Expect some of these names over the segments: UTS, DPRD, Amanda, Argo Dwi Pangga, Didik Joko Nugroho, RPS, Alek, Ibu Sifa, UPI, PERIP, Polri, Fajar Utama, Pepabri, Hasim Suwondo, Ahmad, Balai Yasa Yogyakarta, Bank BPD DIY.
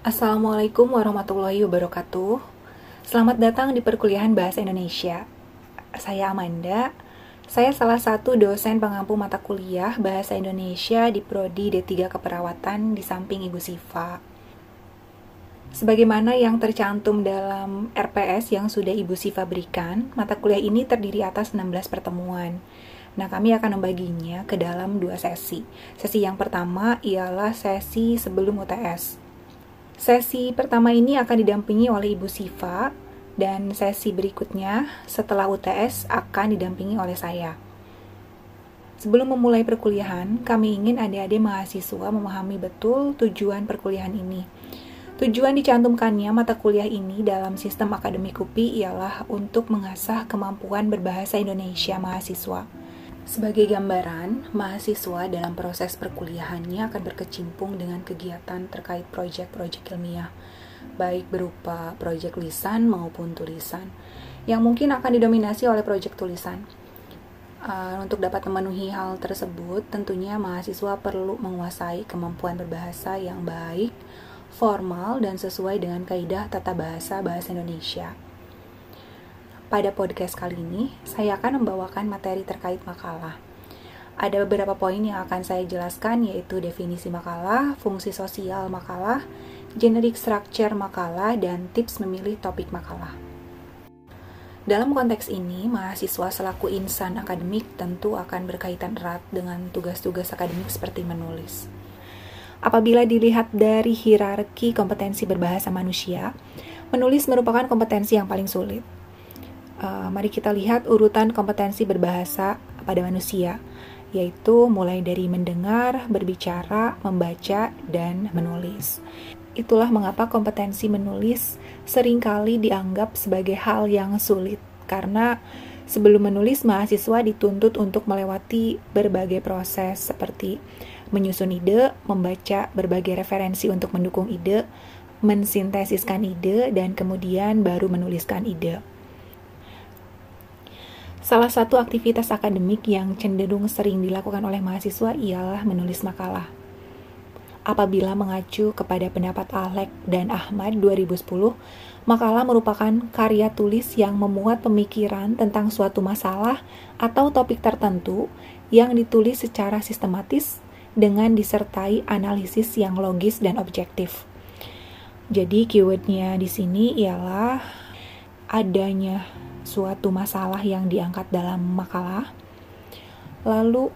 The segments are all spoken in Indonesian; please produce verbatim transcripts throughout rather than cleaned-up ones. Assalamualaikum warahmatullahi wabarakatuh. Selamat datang di perkuliahan Bahasa Indonesia. Saya Amanda. Saya salah satu dosen pengampu mata kuliah Bahasa Indonesia di Prodi D tiga Keperawatan di samping Ibu Sifa. Sebagaimana yang tercantum dalam R P S yang sudah Ibu Sifa berikan, mata kuliah ini terdiri atas enam belas pertemuan. Nah, kami akan membaginya ke dalam dua sesi. Sesi yang pertama ialah sesi sebelum U T S. Sesi pertama ini akan didampingi oleh Ibu Sifa, dan sesi berikutnya setelah U T S akan didampingi oleh saya. Sebelum memulai perkuliahan, kami ingin adik-adik mahasiswa memahami betul tujuan perkuliahan ini. Tujuan dicantumkannya mata kuliah ini dalam sistem akademik U P I ialah untuk mengasah kemampuan berbahasa Indonesia mahasiswa. Sebagai gambaran, mahasiswa dalam proses perkuliahannya akan berkecimpung dengan kegiatan terkait proyek-proyek ilmiah, baik berupa proyek lisan maupun tulisan, yang mungkin akan didominasi oleh proyek tulisan. Uh, untuk dapat memenuhi hal tersebut, tentunya mahasiswa perlu menguasai kemampuan berbahasa yang baik, formal, dan sesuai dengan kaidah tata bahasa Bahasa Indonesia. Pada podcast kali ini, saya akan membawakan materi terkait makalah. Ada beberapa poin yang akan saya jelaskan, yaitu definisi makalah, fungsi sosial makalah, generic structure makalah, dan tips memilih topik makalah. Dalam konteks ini, mahasiswa selaku insan akademik tentu akan berkaitan erat dengan tugas-tugas akademik seperti menulis. Apabila dilihat dari hierarki kompetensi berbahasa manusia, menulis merupakan kompetensi yang paling sulit. Uh, mari kita lihat urutan kompetensi berbahasa pada manusia, yaitu mulai dari mendengar, berbicara, membaca, dan menulis. Itulah mengapa kompetensi menulis seringkali dianggap sebagai hal yang sulit, karena sebelum menulis, mahasiswa dituntut untuk melewati berbagai proses seperti menyusun ide, membaca berbagai referensi untuk mendukung ide, mensintesiskan ide, dan kemudian baru menuliskan ide. Salah satu aktivitas akademik yang cenderung sering dilakukan oleh mahasiswa ialah menulis makalah. Apabila mengacu kepada pendapat Alek dan Ahmad dua ribu sepuluh, makalah merupakan karya tulis yang memuat pemikiran tentang suatu masalah atau topik tertentu yang ditulis secara sistematis dengan disertai analisis yang logis dan objektif. Jadi keywordnya di sini ialah adanya suatu masalah yang diangkat dalam makalah, lalu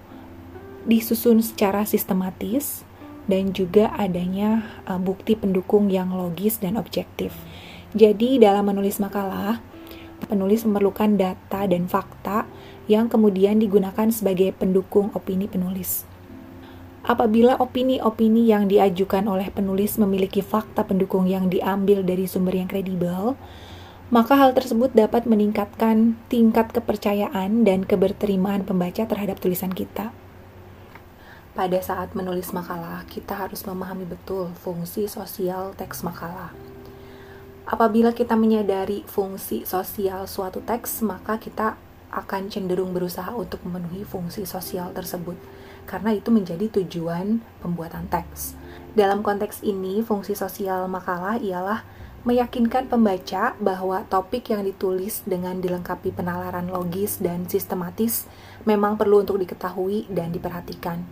disusun secara sistematis, dan juga adanya bukti pendukung yang logis dan objektif. Jadi dalam menulis makalah, penulis memerlukan data dan fakta yang kemudian digunakan sebagai pendukung opini penulis. Apabila opini-opini yang diajukan oleh penulis memiliki fakta pendukung yang diambil dari sumber yang kredibel, maka hal tersebut dapat meningkatkan tingkat kepercayaan dan keberterimaan pembaca terhadap tulisan kita. Pada saat menulis makalah, kita harus memahami betul fungsi sosial teks makalah. Apabila kita menyadari fungsi sosial suatu teks, maka kita akan cenderung berusaha untuk memenuhi fungsi sosial tersebut, karena itu menjadi tujuan pembuatan teks. Dalam konteks ini, fungsi sosial makalah ialah meyakinkan pembaca bahwa topik yang ditulis dengan dilengkapi penalaran logis dan sistematis memang perlu untuk diketahui dan diperhatikan.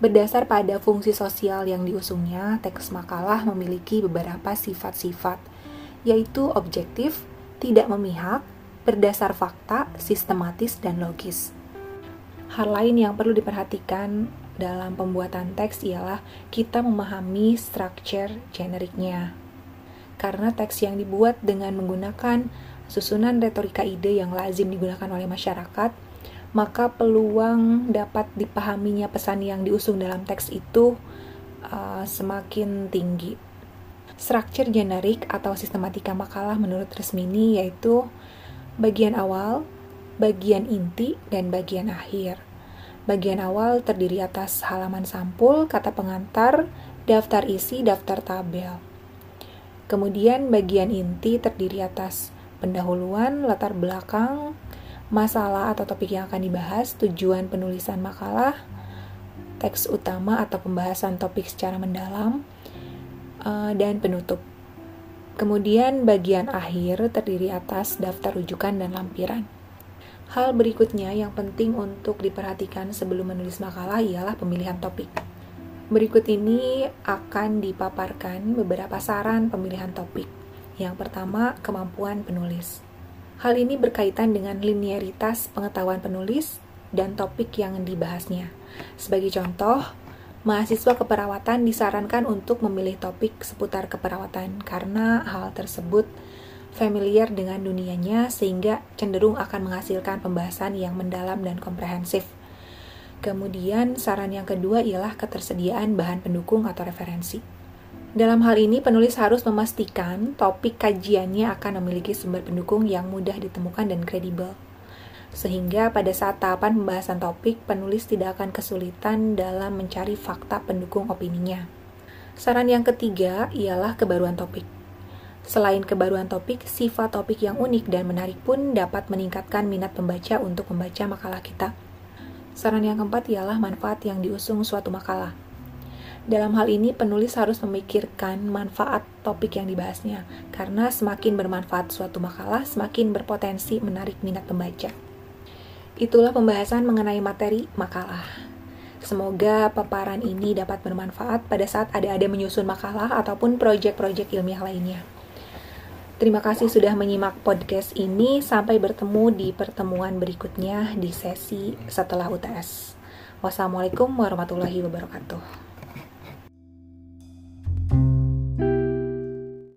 Berdasar pada fungsi sosial yang diusungnya, teks makalah memiliki beberapa sifat-sifat, yaitu objektif, tidak memihak, berdasar fakta, sistematis, dan logis. Hal lain yang perlu diperhatikan dalam pembuatan teks ialah kita memahami struktur generiknya, karena teks yang dibuat dengan menggunakan susunan retorika ide yang lazim digunakan oleh masyarakat, maka peluang dapat dipahaminya pesan yang diusung dalam teks itu uh, semakin tinggi. Struktur generik atau sistematika makalah menurut Resmini yaitu bagian awal, bagian inti, dan bagian akhir. Bagian awal terdiri atas halaman sampul, kata pengantar, daftar isi, daftar tabel. Kemudian bagian inti terdiri atas pendahuluan, latar belakang, masalah atau topik yang akan dibahas, tujuan penulisan makalah, teks utama atau pembahasan topik secara mendalam, uh, dan penutup. Kemudian bagian akhir terdiri atas daftar rujukan dan lampiran. Hal berikutnya yang penting untuk diperhatikan sebelum menulis makalah ialah pemilihan topik. Berikut ini akan dipaparkan beberapa saran pemilihan topik. Yang pertama, kemampuan penulis. Hal ini berkaitan dengan linearitas pengetahuan penulis dan topik yang dibahasnya. Sebagai contoh, mahasiswa keperawatan disarankan untuk memilih topik seputar keperawatan karena hal tersebut familiar dengan dunianya sehingga cenderung akan menghasilkan pembahasan yang mendalam dan komprehensif. Kemudian saran yang kedua ialah ketersediaan bahan pendukung atau referensi. Dalam hal ini penulis harus memastikan topik kajiannya akan memiliki sumber pendukung yang mudah ditemukan dan kredibel. Sehingga pada saat tahapan pembahasan topik, penulis tidak akan kesulitan dalam mencari fakta pendukung opininya. Saran yang ketiga ialah kebaruan topik. Selain kebaruan topik, sifat topik yang unik dan menarik pun dapat meningkatkan minat pembaca untuk membaca makalah kita. Saran yang keempat ialah manfaat yang diusung suatu makalah. Dalam hal ini, penulis harus memikirkan manfaat topik yang dibahasnya, karena semakin bermanfaat suatu makalah, semakin berpotensi menarik minat pembaca. Itulah pembahasan mengenai materi makalah. Semoga paparan ini dapat bermanfaat pada saat ada-ada menyusun makalah ataupun proyek-proyek ilmiah lainnya. Terima kasih sudah menyimak podcast ini. Sampai bertemu di pertemuan berikutnya di sesi setelah U T S. Wassalamualaikum warahmatullahi wabarakatuh.